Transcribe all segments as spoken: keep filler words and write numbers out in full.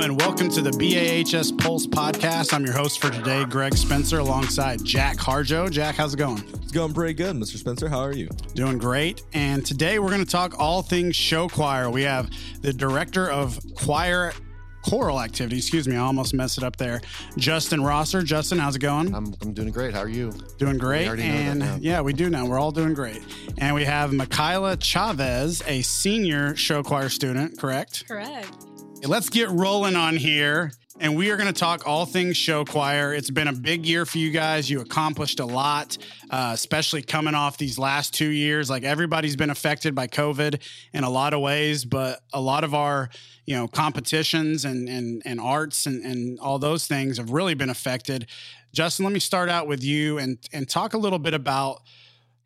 Hello and welcome to the B A H S Pulse Podcast. I'm your host for today, Greg Spencer, alongside Jack Harjo. Jack, how's it going? It's going pretty good, Mister Spencer. How are you? Doing great. And today we're going to talk all things show choir. We have the director of choir choral activities. Excuse me, I almost messed it up there. Justin Rosser. Justin, how's it going? I'm, I'm doing great. How are you? Doing great. We already and know that now. Yeah, we do now. We're all doing great. And we have Mikayla Chavez, a senior show choir student, correct? Correct. Let's get rolling on here, and we are going to talk all things show choir. It's been a big year for you guys. You accomplished a lot, uh, especially coming off these last two years. Like, everybody's been affected by COVID in a lot of ways, but a lot of our, you know, competitions and and, and arts and, and all those things have really been affected. Justin, let me start out with you and and talk a little bit about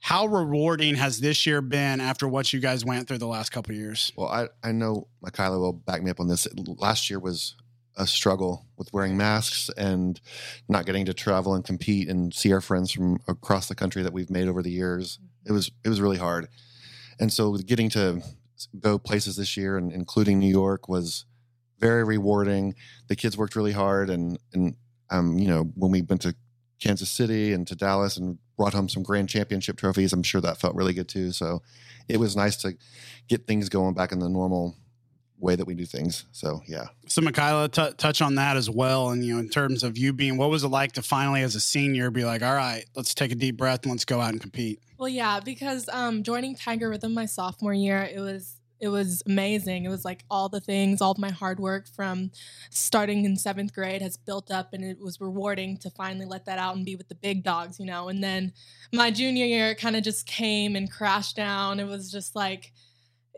how rewarding has this year been after what you guys went through the last couple of years? Well, I, I know Mikayla will back me up on this. Last year was a struggle with wearing masks and not getting to travel and compete and see our friends from across the country that we've made over the years. It was it was really hard. And so getting to go places this year, and including New York, was very rewarding. The kids worked really hard. And, and um, you know, when we went to Kansas City and to Dallas and brought home some grand championship trophies, I'm sure that felt really good too. So it was nice to get things going back in the normal way that we do things. So, yeah. So Mikayla, t- touch on that as well. And, you know, in terms of you being, what was it like to finally, as a senior, be like, all right, let's take a deep breath and let's go out and compete? Well, yeah, because um, joining Tiger Rhythm my sophomore year, it was, it was amazing. It was like all the things, all of my hard work from starting in seventh grade has built up, and it was rewarding to finally let that out and be with the big dogs, you know. And then my junior year, it kind of just came and crashed down. It was just like,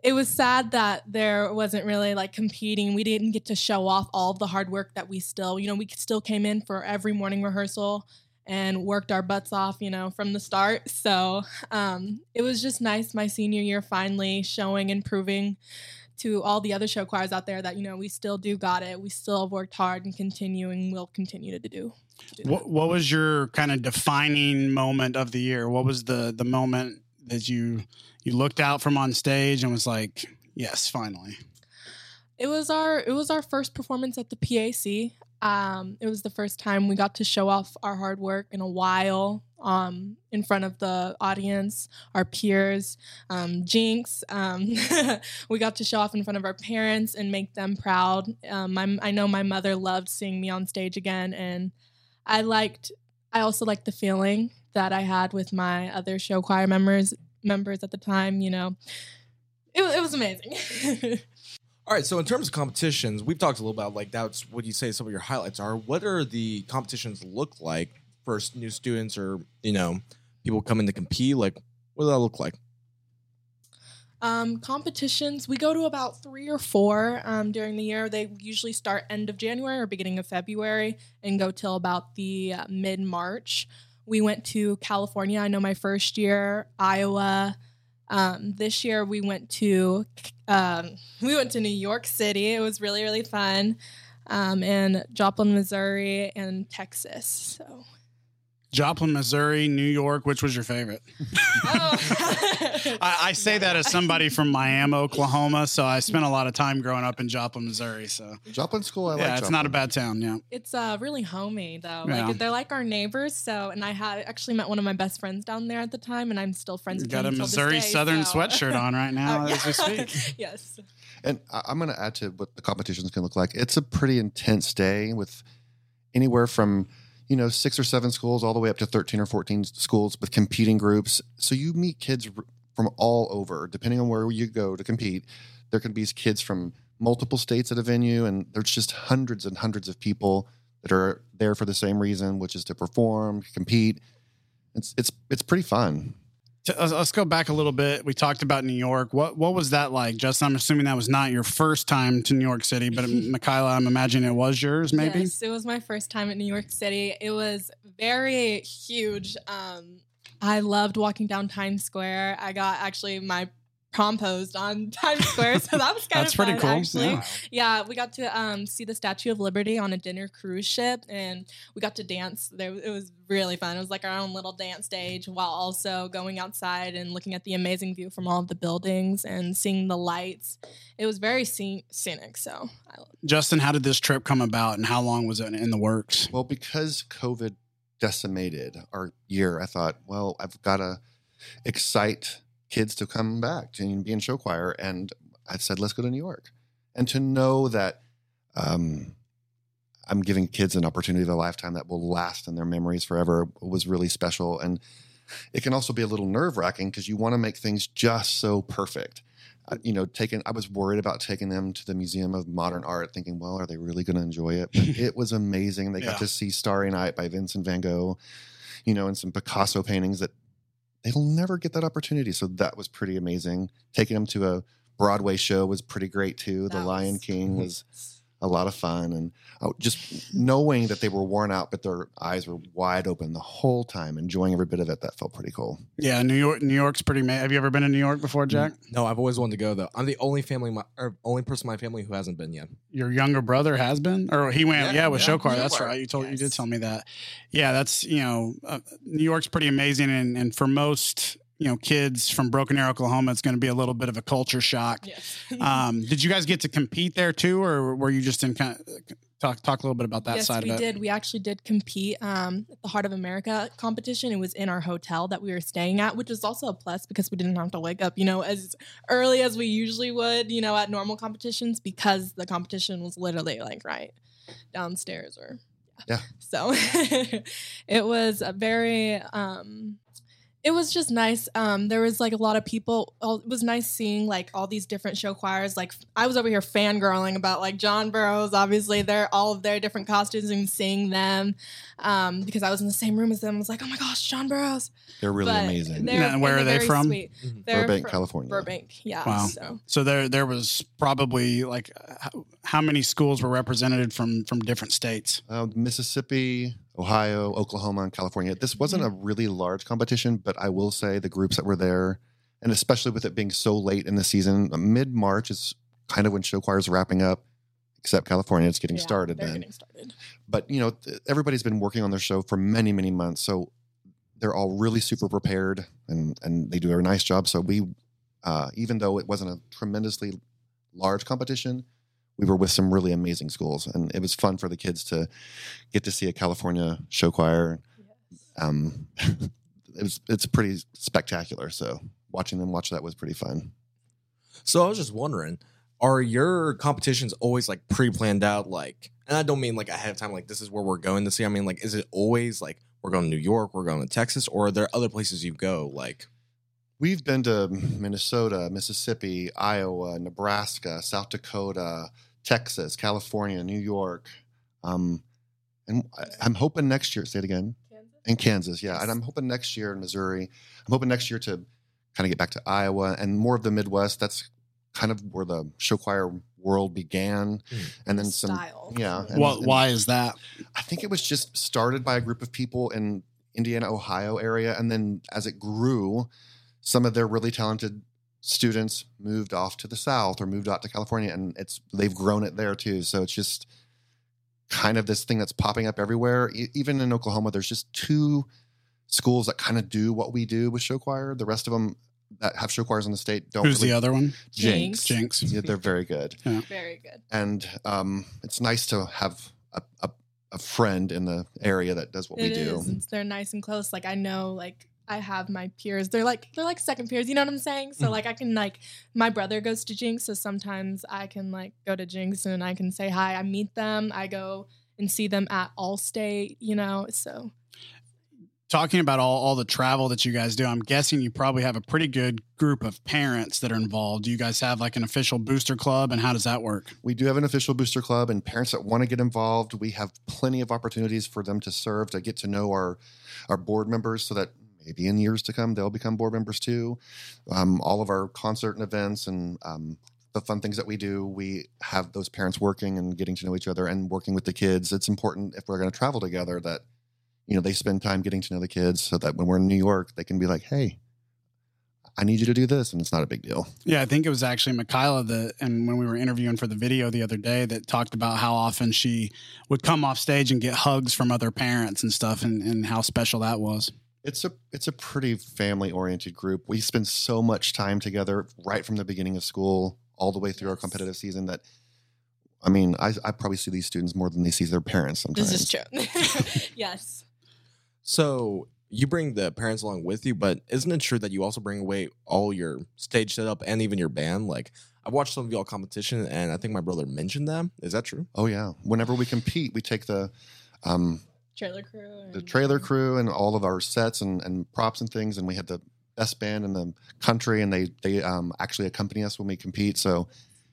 it was sad that there wasn't really like competing. We didn't get to show off all of the hard work that we still, you know, we still came in for every morning rehearsal and worked our butts off, you know, from the start. So um, it was just nice my senior year finally showing and proving to all the other show choirs out there that, you know, we still do got it. We still have worked hard and continuing will continue to do. To do what, what was your kind of defining moment of the year? What was the the moment that you you looked out from on stage and was like, yes, finally? It was our it was our first performance at the P A C. Um, it was the first time we got to show off our hard work in a while, um, in front of the audience, our peers, um, Jenks. Um, we got to show off in front of our parents and make them proud. Um, I'm, I know my mother loved seeing me on stage again, and I liked, I also liked the feeling that I had with my other show choir members, members at the time, you know. It, it was amazing. All right, so in terms of competitions, we've talked a little about, like, that's what you say some of your highlights are. What are the competitions look like for new students or, you know, people coming to compete? Like, what does that look like? Um, competitions, we go to about three or four um, during the year. They usually start end of January or beginning of February and go till about the uh, mid-March. We went to California, I know my first year, Iowa. Um, this year we went to um, we went to New York City. It was really, really fun, um, and Joplin, Missouri, and Texas. So Joplin, Missouri, New York. Which was your favorite? Oh. I, I say that as somebody from Miami, Oklahoma. So I spent a lot of time growing up in Joplin, Missouri. So Joplin school, I yeah, like. Yeah, it's Joplin. Not a bad town. Yeah, it's uh, really homey though. Yeah. Like, they're like our neighbors. So, and I had actually met one of my best friends down there at the time, and I'm still friends with him. Got a Missouri this day, Southern so. sweatshirt on right now uh, yeah. as we speak. Yes. And I'm going to add to what the competitions can look like. It's a pretty intense day with anywhere from, you know, six or seven schools all the way up to thirteen or fourteen schools with competing groups. So you meet kids from all over, depending on where you go to compete. There can be kids from multiple states at a venue, and there's just hundreds and hundreds of people that are there for the same reason, which is to perform, compete. It's, it's, it's pretty fun. Let's go back a little bit. We talked about New York. What what was that like, Justin? I'm assuming that was not your first time to New York City, but Mikayla, I'm imagining it was yours, maybe? Yes, it was my first time at New York City. It was very huge. Um, I loved walking down Times Square. I got actually my promposed on Times Square, so that was kind of fun, pretty cool, actually. Yeah. yeah, we got to um, see the Statue of Liberty on a dinner cruise ship, and we got to dance there. It was really fun. It was like our own little dance stage, while also going outside and looking at the amazing view from all of the buildings and seeing the lights. It was very scen- scenic, so I love it. Justin, how did this trip come about, and how long was it in the works? Well, because COVID decimated our year, I thought, well, I've got to excite kids to come back to be in show choir. And I said, let's go to New York. And to know that um, I'm giving kids an opportunity of a lifetime that will last in their memories forever was really special. And it can also be a little nerve wracking because you want to make things just so perfect. I, you know, taking, I was worried about taking them to the Museum of Modern Art thinking, well, are they really going to enjoy it? But it was amazing. They yeah. got to see Starry Night by Vincent van Gogh, you know, and some Picasso paintings that they'll never get that opportunity. So that was pretty amazing. Taking them to a Broadway show was pretty great too. The Lion King was a lot of fun. And oh, just knowing that they were worn out, but their eyes were wide open the whole time, enjoying every bit of it. That felt pretty cool. Yeah. New York, New York's pretty, ma- have you ever been to New York before, Jack? No, I've always wanted to go though. I'm the only family, my, or only person in my family who hasn't been yet. Your younger brother has been, or he went, yeah, yeah with yeah. show choir. That's right. You told, yes. you did tell me that. Yeah. That's, you know, uh, New York's pretty amazing. And, and for most, you know, kids from Broken Arrow, Oklahoma, it's going to be a little bit of a culture shock. Yes. um, did you guys get to compete there too, or were you just in kind of talk, talk a little bit about that yes, side of it? Yes, we did. We actually did compete um, at the Heart of America competition. It was in our hotel that we were staying at, which was also a plus because we didn't have to wake up, you know, as early as we usually would, you know, at normal competitions, because the competition was literally like right downstairs or. Yeah. So it was a very, um, It was just nice. Um, there was like a lot of people. Oh, it was nice seeing like all these different show choirs. Like I was over here fangirling about like John Burroughs, obviously they're all of their different costumes and seeing them um, because I was in the same room as them. I was like, oh my gosh, John Burroughs. They're really but amazing. They're, and where and are they from? Mm-hmm. Burbank, from California. Burbank. Yeah. Wow. So, so there, there was probably like how, how many schools were represented from, from different states? Uh, Mississippi, Ohio, Oklahoma, and California. This wasn't a really large competition, but I will say the groups that were there, and especially with it being so late in the season, mid-March is kind of when show choir is wrapping up, except California, it's getting yeah, started then. Getting started. But, you know, everybody's been working on their show for many, many months, so they're all really super prepared, and, and they do a nice job. So we, uh, even though it wasn't a tremendously large competition, we were with some really amazing schools, and it was fun for the kids to get to see a California show choir. Yes. Um, it was, it's pretty spectacular. So watching them watch that was pretty fun. So I was just wondering, are your competitions always like pre-planned out? Like, and I don't mean like ahead of time, like this is where we're going to see. I mean, like, is it always like we're going to New York, we're going to Texas, or are there other places you go? Like, we've been to Minnesota, Mississippi, Iowa, Nebraska, South Dakota, Texas, California, New York. Um, and I, I'm hoping next year, say it again. Kansas? In Kansas, yeah. Yes. And I'm hoping next year in Missouri. I'm hoping next year to kind of get back to Iowa and more of the Midwest. That's kind of where the show choir world began. Mm. And then some. Style. Yeah. And, well, and why is that? I think it was just started by a group of people in Indiana, Ohio area. And then as it grew, some of their really talented students moved off to the South or moved out to California, and it's they've grown it there too. So it's just kind of this thing that's popping up everywhere. E- even in Oklahoma, there's just two schools that kind of do what we do with show choir. The rest of them that have show choirs in the state don't. Who's really, the other one? Jenks. Jenks. Yeah, they're very good. Yeah. Very good. And um, it's nice to have a, a, a friend in the area that does what it we is. do. They're nice and close. Like I know, like. I have my peers. They're like they're like second peers. You know what I'm saying? So like I can like my brother goes to Jinx, so sometimes I can like go to Jinx and I can say hi. I meet them. I go and see them at Allstate. You know, so talking about all all the travel that you guys do, I'm guessing you probably have a pretty good group of parents that are involved. Do you guys have like an official booster club, and how does that work? We do have an official booster club, and parents that want to get involved, we have plenty of opportunities for them to serve, to get to know our our board members, so that maybe in years to come, they'll become board members too. Um, all of our concert and events and um, the fun things that we do, we have those parents working and getting to know each other and working with the kids. It's important if we're going to travel together that, you know, they spend time getting to know the kids so that when we're in New York, they can be like, hey, I need you to do this, and it's not a big deal. Yeah, I think it was actually Mikayla that, and when we were interviewing for the video the other day, that talked about how often she would come off stage and get hugs from other parents and stuff, and, and how special that was. It's a it's a pretty family-oriented group. We spend so much time together right from the beginning of school all the way through our competitive season that, I mean, I, I probably see these students more than they see their parents sometimes. This is true. Yes. So you bring the parents along with you, but isn't it true that you also bring away all your stage setup and even your band? Like, I've watched some of y'all competition, and I think my brother mentioned them. Is that true? Oh, yeah. Whenever we compete, we take the... Um, Trailer crew. And- the trailer crew and all of our sets and, and props and things. And we had the best band in the country, and they they um, actually accompany us when we compete. So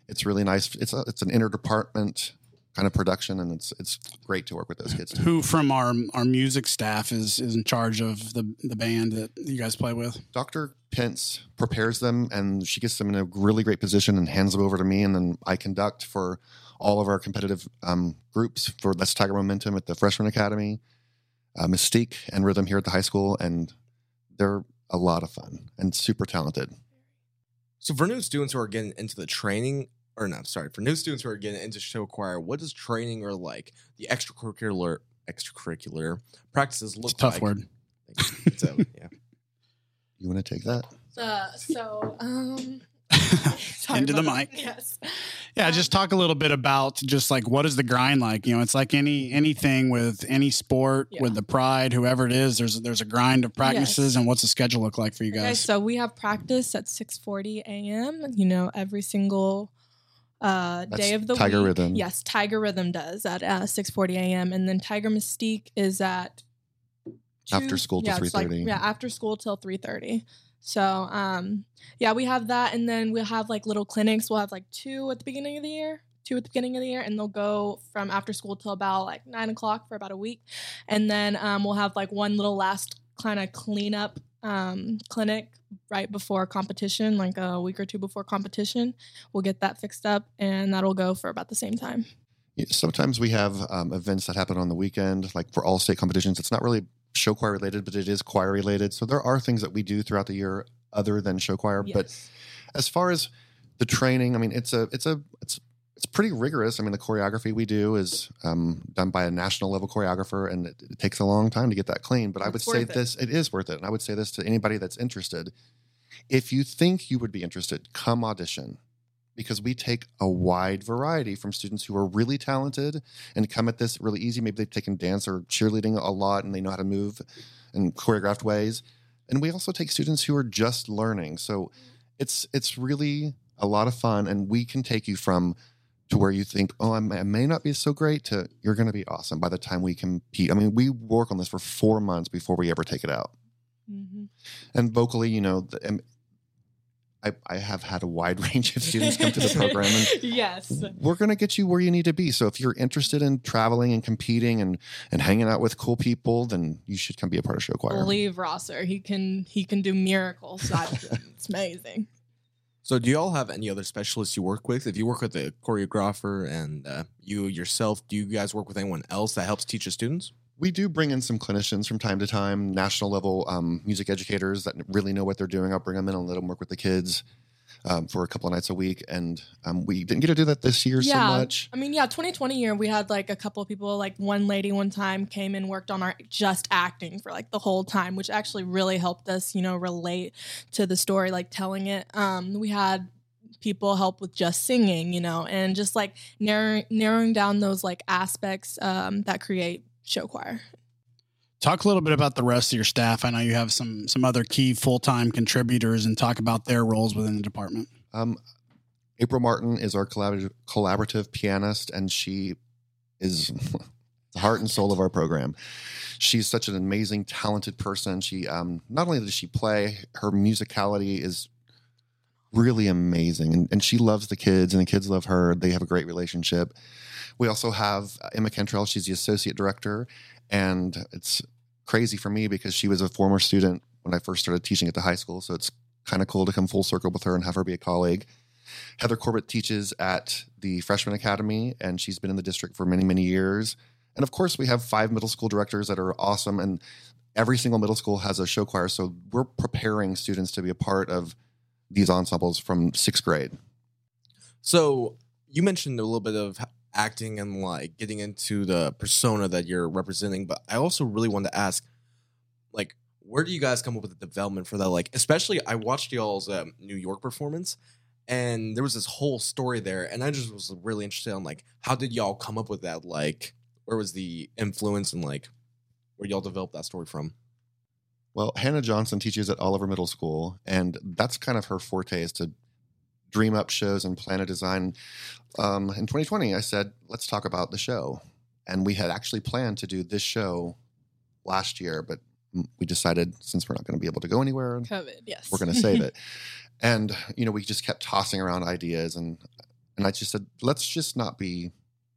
it's really nice. It's a, it's an interdepartment kind of production, and it's it's great to work with those kids too. Who from our our music staff is, is in charge of the, the band that you guys play with? Doctor Pence prepares them, and she gets them in a really great position and hands them over to me, and then I conduct for all of our competitive um, groups for Let's Tiger Momentum at the Freshman Academy, uh, Mystique and Rhythm here at the high school, and they're a lot of fun and super talented. So for new students who are getting into the training, or no, sorry, for new students who are getting into show choir, what does training or like the extracurricular extracurricular practices look it's a like? Tough word. So yeah, you want to take that? Uh, so. Um... Into the mic. Yes. Yeah, just talk a little bit about just like what is the grind like? You know, it's like any anything with any sport, yeah. with the pride, whoever it is, there's there's a grind of practices yes. and what's the schedule look like for you guys? Okay, so we have practice at six forty a.m., you know, every single uh, day of the Tiger week. Tiger Rhythm. Yes, Tiger Rhythm does at uh, six forty a.m. And then Tiger Mystique is at two, after school till yeah, three thirty. Like, yeah, after school till three thirty. So, um, yeah, we have that. And then we'll have like little clinics. We'll have like two at the beginning of the year, two at the beginning of the year. And they'll go from after school till about like nine o'clock for about a week. And then, um, we'll have like one little last kind of cleanup, um, clinic right before competition, like a week or two before competition. We'll get that fixed up, and that'll go for about the same time. Sometimes we have, um, events that happen on the weekend, like for all state competitions. It's not really show choir related, but it is choir related. So there are things that we do throughout the year other than show choir. Yes. But as far as the training, I mean, it's a, it's a, it's, it's pretty rigorous. I mean, the choreography we do is um, done by a national level choreographer, and it, it takes a long time to get that clean. But I would say this, it is worth it. And I would say this to anybody that's interested. If you think you would be interested, come audition, because we take a wide variety from students who are really talented and come at this really easy. Maybe they've taken dance or cheerleading a lot, and they know how to move in choreographed ways. And we also take students who are just learning. So it's it's really a lot of fun, and we can take you from to where you think, oh, I may, I may not be so great, to you're going to be awesome by the time we compete. I mean, we work on this for four months before we ever take it out. Mm-hmm. And vocally, you know, the, and, I, I have had a wide range of students come to the program. And yes. We're going to get you where you need to be. So if you're interested in traveling and competing and, and hanging out with cool people, then you should come be a part of show choir. Believe Rosser. He can he can do miracles. It's amazing. So do you all have any other specialists you work with? If you work with a choreographer and uh, you yourself, do you guys work with anyone else that helps teach the students? We do bring in some clinicians from time to time, national level um, music educators that really know what they're doing. I'll bring them in and let them work with the kids um, for a couple of nights a week. And um, we didn't get to do that this year yeah. so much. I mean, yeah, twenty twenty year, we had like a couple of people, like one lady one time came and worked on our just acting for like the whole time, which actually really helped us, you know, relate to the story, like telling it. Um, we had people help with just singing, you know, and just like narrow- narrowing down those like aspects um, that create show choir. Talk a little bit about the rest of your staff. I know you have some some other key full-time contributors, and talk about their roles within the department. Um, April Martin is our collaborative, collaborative pianist, and she is the heart and soul of our program. She's such an amazing, talented person. She um, not only does she play, her musicality is really amazing, and, and she loves the kids, and the kids love her. They have a great relationship. We also have Emma Cantrell. She's the associate director, and it's crazy for me because she was a former student when I first started teaching at the high school, so it's kind of cool to come full circle with her and have her be a colleague. Heather Corbett teaches at the Freshman Academy, and she's been in the district for many, many years. And, of course, we have five middle school directors that are awesome, and every single middle school has a show choir, so we're preparing students to be a part of these ensembles from sixth grade. So you mentioned a little bit of acting and like getting into the persona that you're representing, but I also really wanted to ask, like, where do you guys come up with the development for that? Like, especially I watched y'all's um, New York performance, and there was this whole story there, and I just was really interested on like, how did y'all come up with that? Like, where was the influence and like, where y'all developed that story from? Well, Hannah Johnson teaches at Oliver Middle School, and that's kind of her forte, is to dream up shows and plan a design. Um, in twenty twenty, I said, let's talk about the show. And we had actually planned to do this show last year, but we decided since we're not going to be able to go anywhere, COVID, yes, we're going to save it. And, you know, we just kept tossing around ideas. And, and I just said, let's just not be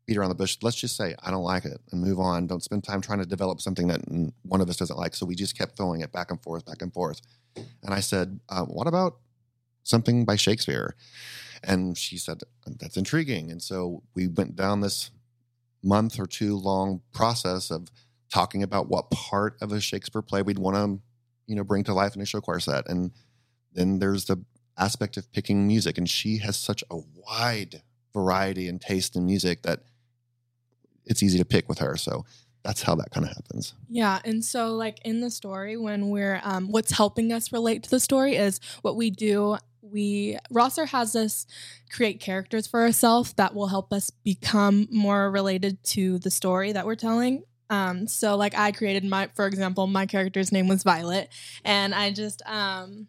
beat around the bush. Let's just say, I don't like it and move on. Don't spend time trying to develop something that one of us doesn't like. So we just kept throwing it back and forth, back and forth. And I said, uh, what about something by Shakespeare? And she said, that's intriguing. And so we went down this month or two long process of talking about what part of a Shakespeare play we'd want to, you know, bring to life in a show choir set. And then there's the aspect of picking music. And she has such a wide variety and taste in music that it's easy to pick with her. So that's how that kind of happens. Yeah. And so like in the story, when we're, um, what's helping us relate to the story is what we do. We, Rosser has us create characters for ourselves that will help us become more related to the story that we're telling. Um, so like I created my, for example, my character's name was Violet, and I just, um,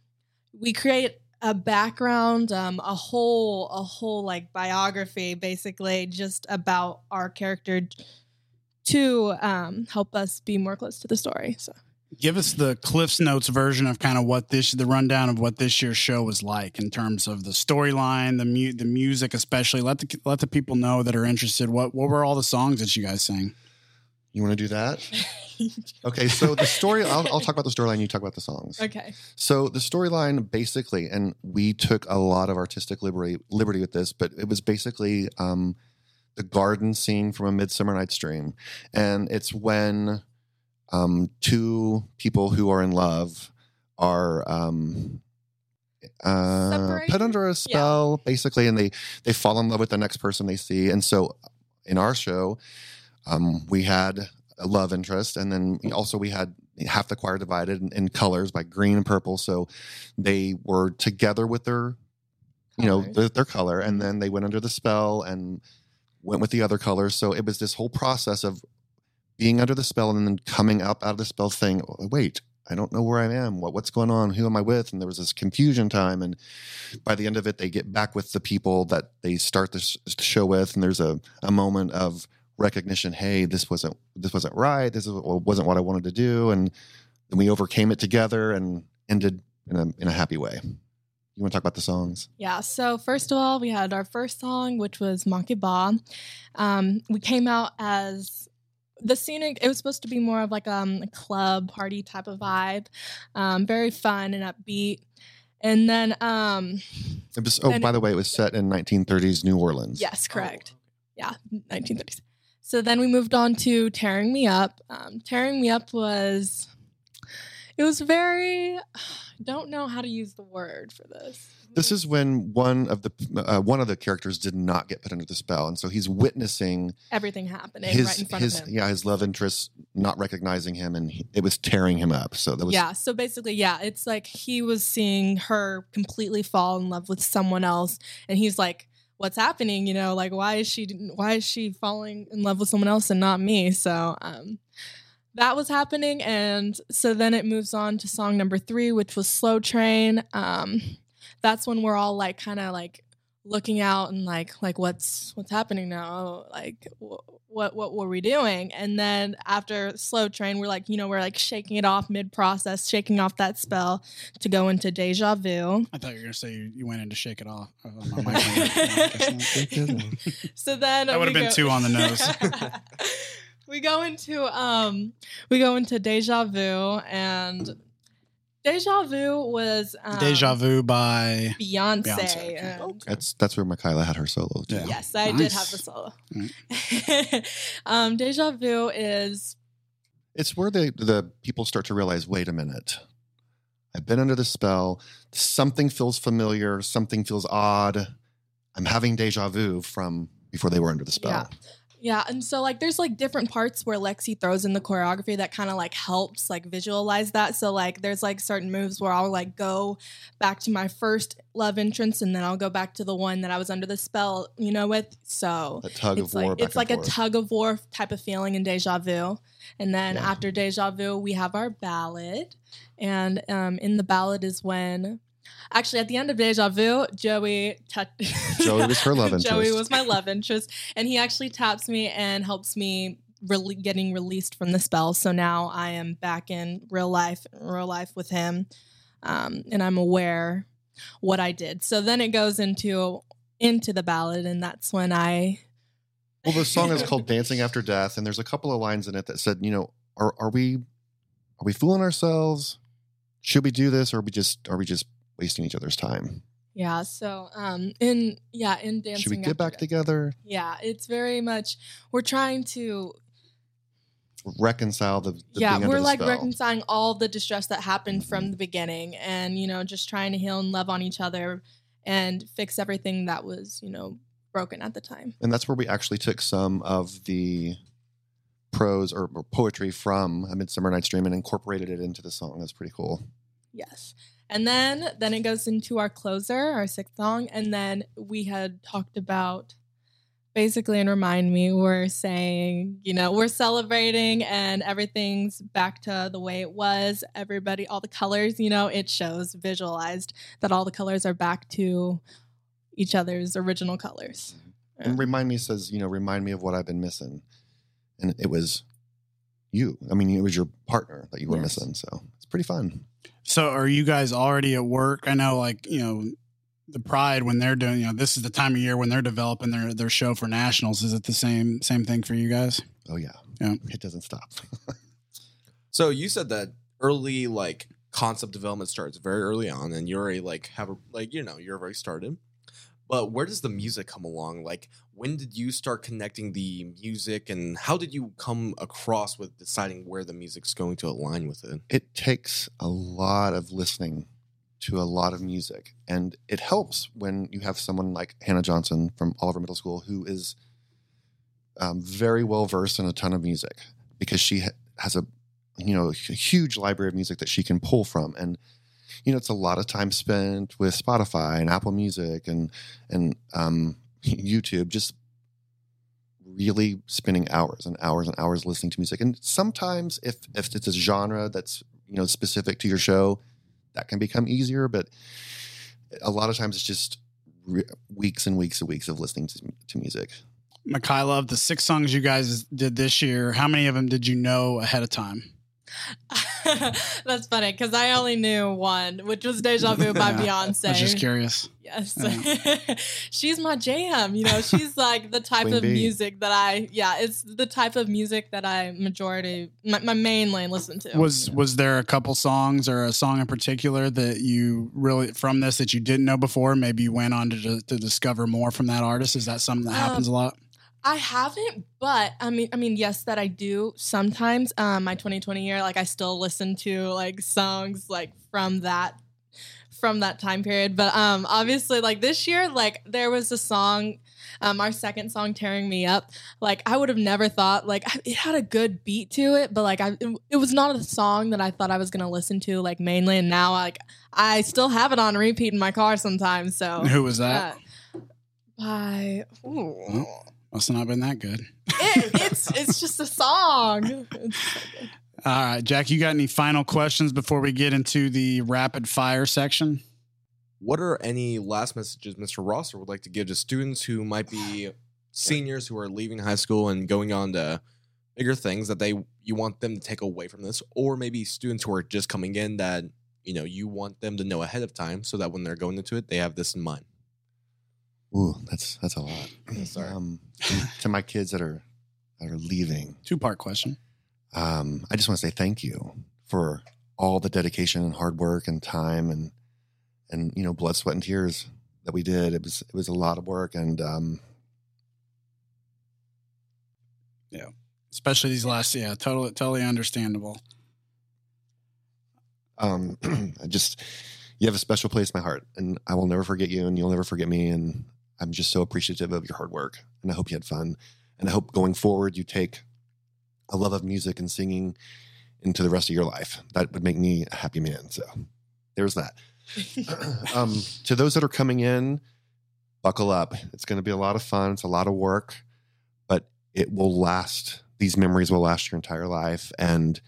we create a background, um, a whole, a whole like biography basically just about our character to um, help us be more close to the story. So give us the Cliff's Notes version of kind of what this, the rundown of what this year's show was like in terms of the storyline, the mu- the music, especially let the, let the people know that are interested. What, what were all the songs that you guys sang? You want to do that? Okay, so the story, I'll, I'll talk about the storyline, you talk about the songs. Okay. So the storyline basically, and we took a lot of artistic liberty, liberty with this, but it was basically um, the garden scene from A Midsummer Night's Dream. And it's when um, two people who are in love are um, uh, put under a spell, yeah, basically, and they, they fall in love with the next person they see. And so in our show, Um, we had a love interest, and then also we had half the choir divided in, in colors by green and purple. So they were together with their, you know, their, their color, and then they went under the spell and went with the other colors. So it was this whole process of being under the spell and then coming up out of the spell thing. Wait, I don't know where I am. What, what's going on? Who am I with? And there was this confusion time. And by the end of it, they get back with the people that they start the sh- show with. And there's a, a moment of recognition. Hey, this wasn't this wasn't right. This wasn't what I wanted to do, and then we overcame it together and ended in a in a happy way. You want to talk about the songs? Yeah. So first of all, we had our first song, which was Monkey Ba. Um, we came out as the scenic. It was supposed to be more of like um, a club party type of vibe, um, very fun and upbeat. And then, um, it was, oh, by the way, it was set in nineteen thirties New Orleans. Yes, correct. Oh. Yeah, nineteen thirties. So then we moved on to Tearing Me Up. Um, Tearing Me Up was, it was very, don't know how to use the word for this. This is when one of the uh, one of the characters did not get put under the spell. And so he's witnessing everything happening his, right in front his, of him. Yeah, his love interest not recognizing him, and he, it was tearing him up. So that was Yeah, so basically, yeah, it's like he was seeing her completely fall in love with someone else, and he's like, what's happening, you know, like, why is she, why is she falling in love with someone else and not me? So um, that was happening. And so then it moves on to song number three, which was Slow Train. Um, that's when we're all like, kind of like looking out and like, like what's, what's happening now? Like wh- what, what were we doing? And then after Slow Train, we're like, you know, we're like shaking it off mid process, shaking off that spell to go into Deja Vu. I thought you were going to say you, you went in to shake it off. Oh, my mind. So then that would have been go- two on the nose. We go into, um, we go into Deja Vu, and Deja Vu was um, Deja Vu by Beyonce. Beyonce. And okay. That's that's where Mikayla had her solo too. Yeah. Yes, I nice. did have the solo. Mm-hmm. um, Deja Vu is It's where the, the people start to realize, wait a minute, I've been under the spell. Something feels familiar. Something feels odd. I'm having deja vu from before they were under the spell. Yeah. Yeah, and so, like, there's, like, different parts where Lexi throws in the choreography that kind of, like, helps, like, visualize that. So, like, there's, like, certain moves where I'll, like, go back to my first love entrance and then I'll go back to the one that I was under the spell, you know, with. So a tug it's, of like, war it's like forth. a tug of war type of feeling in Deja Vu. And then yeah. after Deja Vu, we have our ballad. And um, in the ballad is when... Actually, at the end of Deja Vu, Joey t- Joey was her love interest. Joey was my love interest, and he actually taps me and helps me really getting released from the spell. So now I am back in real life, real life with him, um, and I'm aware what I did. So then it goes into into the ballad, and that's when I. Well, the song is called "Dancing After Death," and there's a couple of lines in it that said, "You know, are are we are we fooling ourselves? Should we do this, or are we just are we just?" wasting each other's time. Yeah. So, um, in, yeah, in dancing. Should we get back together? Yeah. It's very much, we're trying to reconcile the, the yeah, we're like reconciling all the distress that happened mm-hmm. from the beginning and, you know, just trying to heal and love on each other and fix everything that was, you know, broken at the time. And that's where we actually took some of the prose or, or poetry from A Midsummer Night's Dream and incorporated it into the song. That's pretty cool. Yes. And then, then it goes into our closer, our sixth song. And then we had talked about, basically, in Remind Me, we're saying, you know, we're celebrating and everything's back to the way it was. Everybody, all the colors, you know, it shows visualized that all the colors are back to each other's original colors. And Remind Me says, you know, remind me of what I've been missing. And it was you. I mean, it was your partner that you were yes. missing. So it's pretty fun. So are you guys already at work? I know, like, you know, the Pride, when they're doing, you know, this is the time of year when they're developing their, their show for nationals. Is it the same same thing for you guys? Oh, yeah. Yeah. It doesn't stop. So you said that early, like, concept development starts very early on, and you already, like, have a, like, you know, you're already started. But where does the music come along? Like, when did you start connecting the music, and how did you come across with deciding where the music's going to align with it? It takes a lot of listening to a lot of music, and it helps when you have someone like Hannah Johnson from Oliver Middle School who is um, very well-versed in a ton of music because she ha- has a, you know, a huge library of music that she can pull from, and you know, it's a lot of time spent with Spotify and Apple Music and and um, YouTube, just really spending hours and hours and hours listening to music. And sometimes if, if it's a genre that's, you know, specific to your show, that can become easier. But a lot of times it's just re- weeks and weeks and weeks of listening to, to music. Mikayla, of the six songs you guys did this year, how many of them did you know ahead of time? That's funny because I only knew one, which was Deja Vu by yeah, Beyonce. I was just curious. Yes. Yeah. She's my jam. You know, she's like the type Queen of B. music that I, yeah, it's the type of music that I majority, my, my mainline listen to. Was was there a couple songs or a song in particular that you really, from this that you didn't know before, maybe you went on to to discover more from that artist? Is that something that um, happens a lot? I haven't, but I mean, I mean, yes, that I do sometimes. Um, my twenty twenty year, like I still listen to like songs like from that, from that time period. But um, obviously, like this year, like there was a song, um, our second song, "Tearing Me Up." Like I would have never thought, like it had a good beat to it, but like I, it, it was not a song that I thought I was gonna listen to like mainly. And now, like I still have it on repeat in my car sometimes. So who was that? Uh, by. Ooh. Oh. Must have not been that good. It, it's it's just a song. It's so good. All right, Jack, you got any final questions before we get into the rapid fire section? What are any last messages Mister Rosser would like to give to students who might be seniors who are leaving high school and going on to bigger things that they you want them to take away from this, or maybe students who are just coming in that you know you want them to know ahead of time so that when they're going into it, they have this in mind? Ooh, that's that's a lot. Sorry. Um, to my kids that are that are leaving. Two part question. Um, I just want to say thank you for all the dedication and hard work and time and and you know blood, sweat, and tears that we did. It was it was a lot of work and um, yeah. especially these last. Yeah, totally, totally understandable. Um, I just, you have a special place in my heart, and I will never forget you, and you'll never forget me. And I'm just so appreciative of your hard work, and I hope you had fun, and I hope going forward you take a love of music and singing into the rest of your life. That would make me a happy man. So there's that. Um, to those that are coming in, buckle up. It's going to be a lot of fun. It's a lot of work, but it will last. These memories will last your entire life. And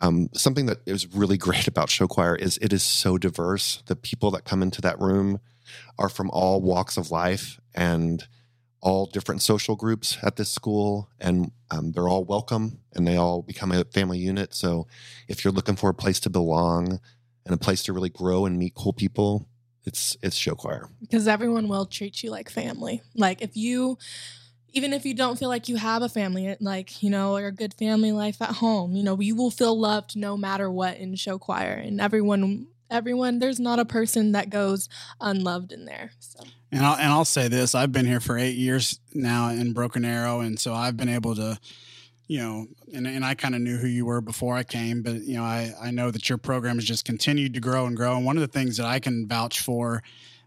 um, something that is really great about show choir is it is so diverse. The people that come into that room are from all walks of life and all different social groups at this school, and um, they're all welcome, and they all become a family unit. So if you're looking for a place to belong and a place to really grow and meet cool people, it's it's show choir. Because everyone will treat you like family. Like if you, even if you don't feel like you have a family, like, you know, or a good family life at home, you know, you will feel loved no matter what in show choir. And everyone, everyone, there's not a person that goes unloved in there. So. And I'll, and I'll say this, I've been here for eight years now in Broken Arrow, and so I've been able to, you know, and, and I kind of knew who you were before I came, but, you know, I, I know that your program has just continued to grow and grow. And one of the things that I can vouch for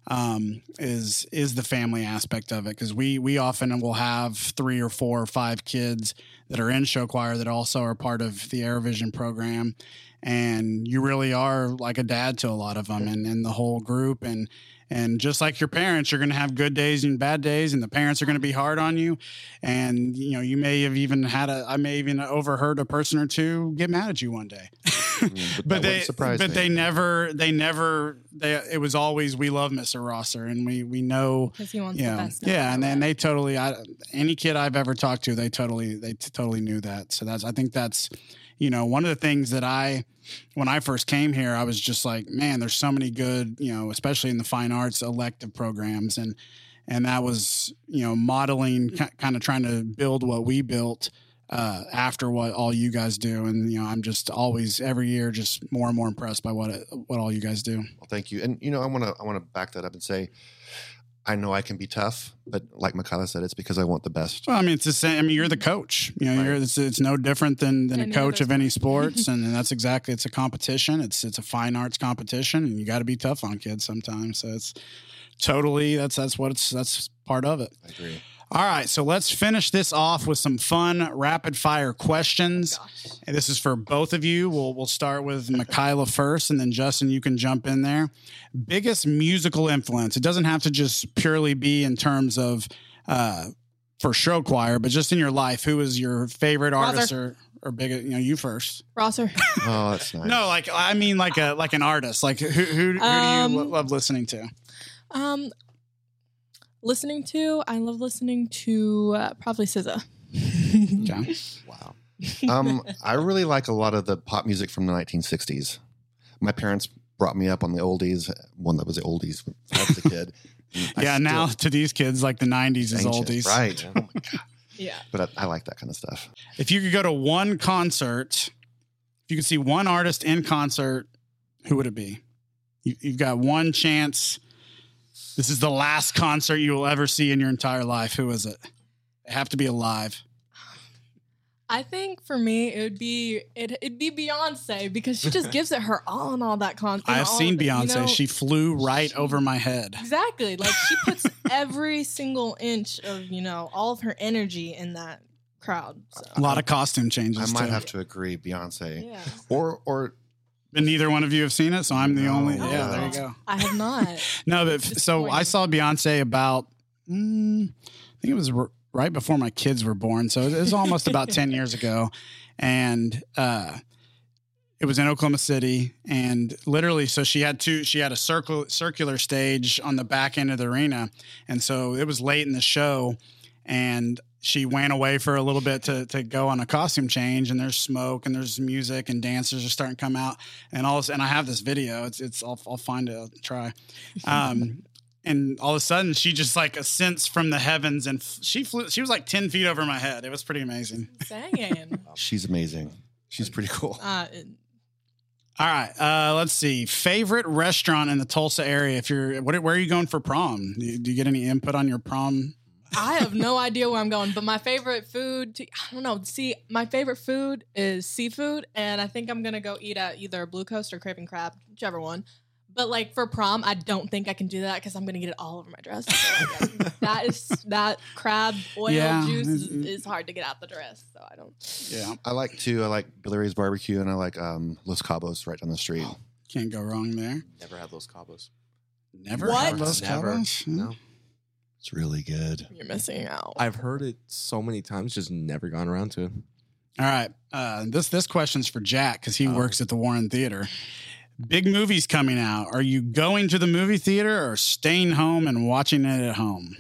um, is is the family aspect of it, because we, we often will have three or four or five kids that are in show choir that also are part of the AirVision program, and you really are like a dad to a lot of them and, and the whole group. And And just like your parents, you're going to have good days and bad days, and the parents are going to be hard on you. And, you know, you may have even had a, I may have even overheard a person or two get mad at you one day. Mm, but but they, but me. they never, they never, they, it was always, we love Mister Rosser, and we, we know, because he wants you know, the best. Yeah. And then they totally, I, any kid I've ever talked to, they totally, they t- totally knew that. So that's, I think that's, you know, one of the things that I, when I first came here, I was just like, man, there's so many good, you know, especially in the fine arts elective programs. And, and that was, you know, modeling, kind of trying to build what we built uh, after what all you guys do. And, you know, I'm just always every year, just more and more impressed by what, it, what all you guys do. Well, thank you. And, you know, I want to, I want to back that up and say, I know I can be tough, but like Mikayla said, it's because I want the best. Well, I mean, it's the same. I mean, you're the coach. You know, right. you're, it's, it's no different than, than a coach of any sports, and, and that's exactly. It's a competition. It's it's a fine arts competition, and you got to be tough on kids sometimes. So it's totally that's that's what it's that's part of it. I agree. All right, so let's finish this off with some fun rapid fire questions. Oh, and this is for both of you. We'll we'll start with Mikayla first, and then Justin, you can jump in there. Biggest musical influence. It doesn't have to just purely be in terms of uh, for show choir, but just in your life, who is your favorite Rosser. artist or or biggest? You know, you first. Rosser. Oh, that's nice. No, like I mean, like a like an artist. Like who who, who um, do you love listening to? Um. Listening to, I love listening to uh, probably S Z A. Okay. Wow. Um, I really like a lot of the pop music from the nineteen sixties. My parents brought me up on the oldies, one that was the oldies when I was a kid. Yeah, now to these kids, like the nineties is ancient, oldies. Right. Oh my God. Yeah. But I, I like that kind of stuff. If you could go to one concert, if you could see one artist in concert, who would it be? You, you've got one chance. This is the last concert you will ever see in your entire life. Who is it? They have to be alive. I think for me, it would be it, it'd be Beyonce, because she just gives it her all in all that concert. I've seen Beyonce. You know, she flew right she, over my head. Exactly. Like she puts every single inch of, you know, all of her energy in that crowd. So. A lot of costume changes. I might too. have to agree, Beyonce. Yeah. Or or. And neither one of you have seen it, so I'm the no, only. No. Yeah, there you go. I have not. No, but so I saw Beyonce about, mm, I think it was r- right before my kids were born, so it was almost about ten years ago, and uh, it was in Oklahoma City, and literally, so she had two. She had a circle, circular stage on the back end of the arena, and so it was late in the show, and. She went away for a little bit to, to go on a costume change, and there's smoke and there's music and dancers are starting to come out and all this. And I have this video. It's, it's, I'll, I'll find it. I'll try. Um, and all of a sudden she just like ascends from the heavens, and f- she flew, she was like ten feet over my head. It was pretty amazing. Dang. She's amazing. She's pretty cool. Uh, it- all right. Uh, let's see. Favorite restaurant in the Tulsa area. If you're, what, where are you going for prom? Do you, do you get any input on your prom? I have no idea where I'm going, but my favorite food, to, I don't know. See, my favorite food is seafood, and I think I'm going to go eat at either Blue Coast or Craving Crab, whichever one. But, like, for prom, I don't think I can do that because I'm going to get it all over my dress. So, like, that is that crab oil yeah. juice is, is hard to get out the dress, so I don't. Yeah, I like, too, I like Billy Ray's Barbecue, and I like um, Los Cabos right down the street. Oh, can't go wrong there. Never had Los Cabos. Never what? Had Los Never. Cabos? No. It's really good. You're missing out. I've heard it so many times, just never gone around to it. All right. Uh, this this question's for Jack because he oh. works at the Warren Theater. Big movie's coming out. Are you going to the movie theater or staying home and watching it at home?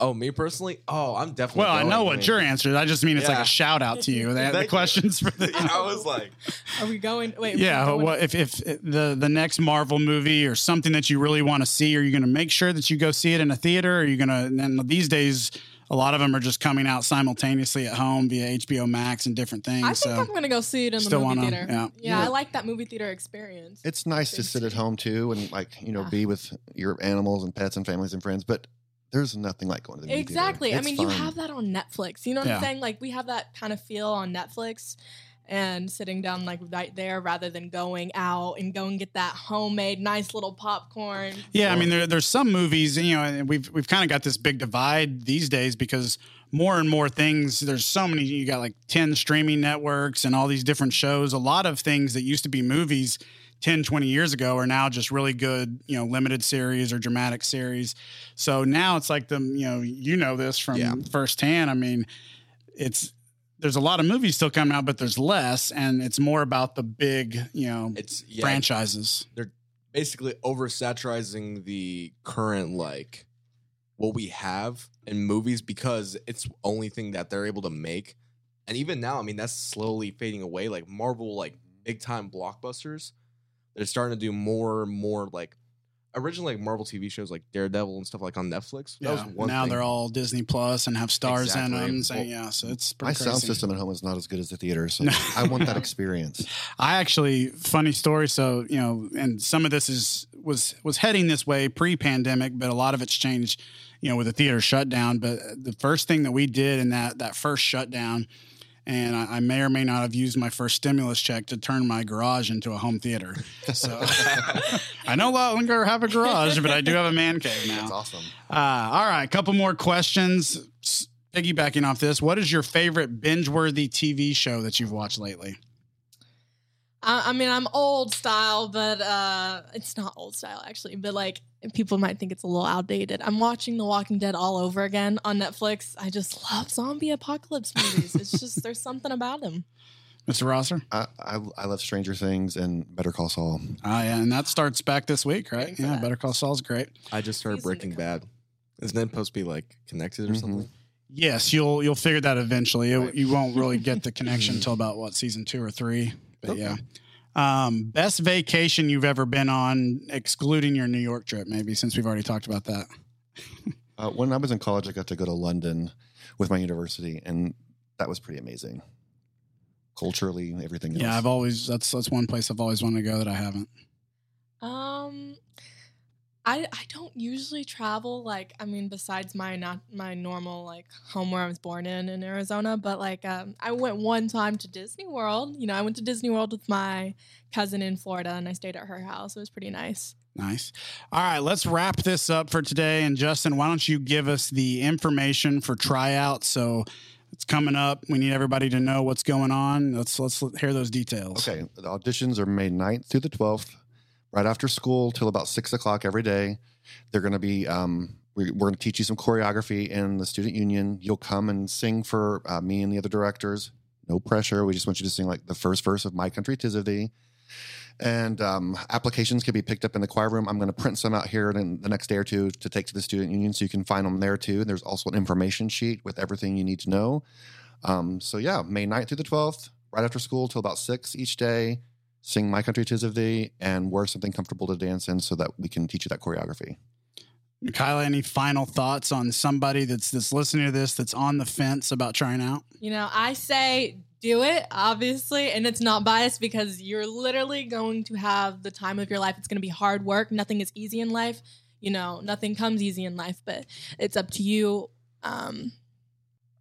Oh, me personally? Oh, I'm definitely Well, going, I know what I mean. Your answer is. I just mean it's yeah. like a shout out to you. They have the questions for the I was like, are we going? Wait. Yeah, going? Well, if if the the next Marvel movie or something that you really want to see, are you going to make sure that you go see it in a theater? Or are you going to and these days a lot of them are just coming out simultaneously at home via H B O Max and different things. I think so I'm going to go see it in the movie wanna, theater. Yeah. Yeah, yeah, I like that movie theater experience. It's nice to sit at home too and like, you know, yeah. be with your animals and pets and families and friends, but there's nothing like going to the movie exactly. theater. Exactly. I mean, fun. You have that on Netflix. You know what yeah. I'm saying? Like, we have that kind of feel on Netflix and sitting down, like, right there rather than going out and go and get that homemade nice little popcorn. Yeah, I mean, there, there's some movies, you know, and we've, we've kind of got this big divide these days because more and more things, there's so many, you got, like, ten streaming networks and all these different shows. A lot of things that used to be movies ten, twenty years ago are now just really good, you know, limited series or dramatic series. So now it's like the, you know, you know this from yeah. firsthand. I mean, it's, there's a lot of movies still coming out, but there's less, and it's more about the big, you know, it's, yeah, franchises. They're basically oversaturizing the current, like, what we have in movies because it's the only thing that they're able to make. And even now, I mean, that's slowly fading away. Like, Marvel, like, big-time blockbusters, they're starting to do more and more, like, originally, like, Marvel T V shows like Daredevil and stuff like on Netflix. That yeah. was one now thing. They're all Disney Plus and have stars exactly. in them. So, well, yeah, so it's pretty my crazy. Sound system at home is not as good as the theater, so I want that experience. I actually, funny story. So, you know, and some of this is was was heading this way pre-pandemic, but a lot of it's changed, you know, with the theater shutdown. But the first thing that we did in that that first shutdown, and I, I may or may not have used my first stimulus check to turn my garage into a home theater. So I no longer have a garage, but I do have a man cave now. That's awesome. Uh, all right, a couple more questions. Just piggybacking off this, what is your favorite binge-worthy T V show that you've watched lately? I, I mean, I'm old style, but uh, it's not old style, actually. But, like, people might think it's a little outdated. I'm watching The Walking Dead all over again on Netflix. I just love zombie apocalypse movies. It's just, there's something about them. Mister Rosser? I, I I love Stranger Things and Better Call Saul. Ah, yeah, and that starts back this week, right? Exactly. Yeah, Better Call Saul's great. I just heard He's Breaking Bad. Isn't that supposed to be, like, connected or mm-hmm. something? Yes, you'll you'll figure that eventually. Right. It, you won't really get the connection until about, what, season two or three? But, okay. yeah. Um, best vacation you've ever been on, excluding your New York trip, maybe, since we've already talked about that. uh, when I was in college, I got to go to London with my university, and that was pretty amazing. Culturally, everything else. Yeah, I've always, that's, that's one place I've always wanted to go that I haven't. Um, I, I don't usually travel, like, I mean, besides my, not my normal, like, home where I was born in, in Arizona, but, like, um, I went one time to Disney World. You know, I went to Disney World with my cousin in Florida, and I stayed at her house. It was pretty nice. Nice. All right, let's wrap this up for today. And, Justin, why don't you give us the information for tryouts? So it's coming up. We need everybody to know what's going on. Let's, let's hear those details. Okay. The auditions are May ninth through the twelfth. Right after school till about six o'clock every day. They're going to be, um, we're, we're going to teach you some choreography in the student union. You'll come and sing for uh, me and the other directors. No pressure. We just want you to sing like the first verse of My Country 'Tis of Thee. And um, applications can be picked up in the choir room. I'm going to print some out here in the next day or two to take to the student union so you can find them there too. And there's also an information sheet with everything you need to know. Um, so yeah, May ninth through the twelfth, right after school till about six each day. Sing My Country 'Tis of Thee, and wear something comfortable to dance in so that we can teach you that choreography. Mikayla, any final thoughts on somebody that's, that's listening to this that's on the fence about trying out? You know, I say do it, obviously, and it's not biased because you're literally going to have the time of your life. It's going to be hard work. Nothing is easy in life. you know, nothing comes easy in life, but it's up to you. Um,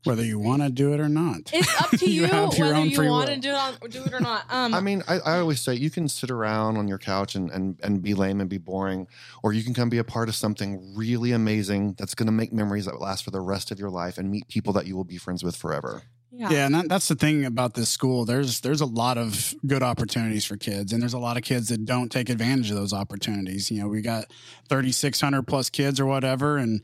Whether you want to do it or not. It's up to you, you whether you want to do it, on, do it or not. Um, I mean, I, I always say you can sit around on your couch and, and, and be lame and be boring, or you can come be a part of something really amazing that's going to make memories that last for the rest of your life and meet people that you will be friends with forever. Yeah, yeah and that, that's the thing about this school. There's there's a lot of good opportunities for kids, and there's a lot of kids that don't take advantage of those opportunities. You know, we got thirty-six hundred plus kids or whatever, and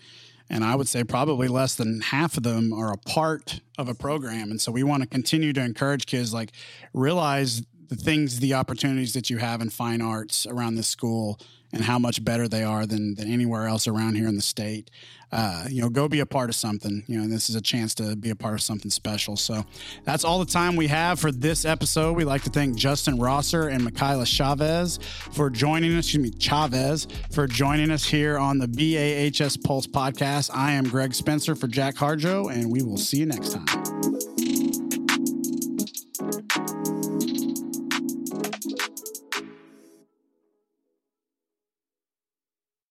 And I would say probably less than half of them are a part of a program. And so we want to continue to encourage kids, like, realize the things, the opportunities that you have in fine arts around this school and how much better they are than, than anywhere else around here in the state. Uh, you know, go be a part of something, you know, and this is a chance to be a part of something special. So that's all the time we have for this episode. We'd like to thank Justin Rosser and Mikayla Chavez for joining us, excuse me, Chavez for joining us here on the B A H S Pulse Podcast. I am Greg Spencer for Jack Harjo, and we will see you next time.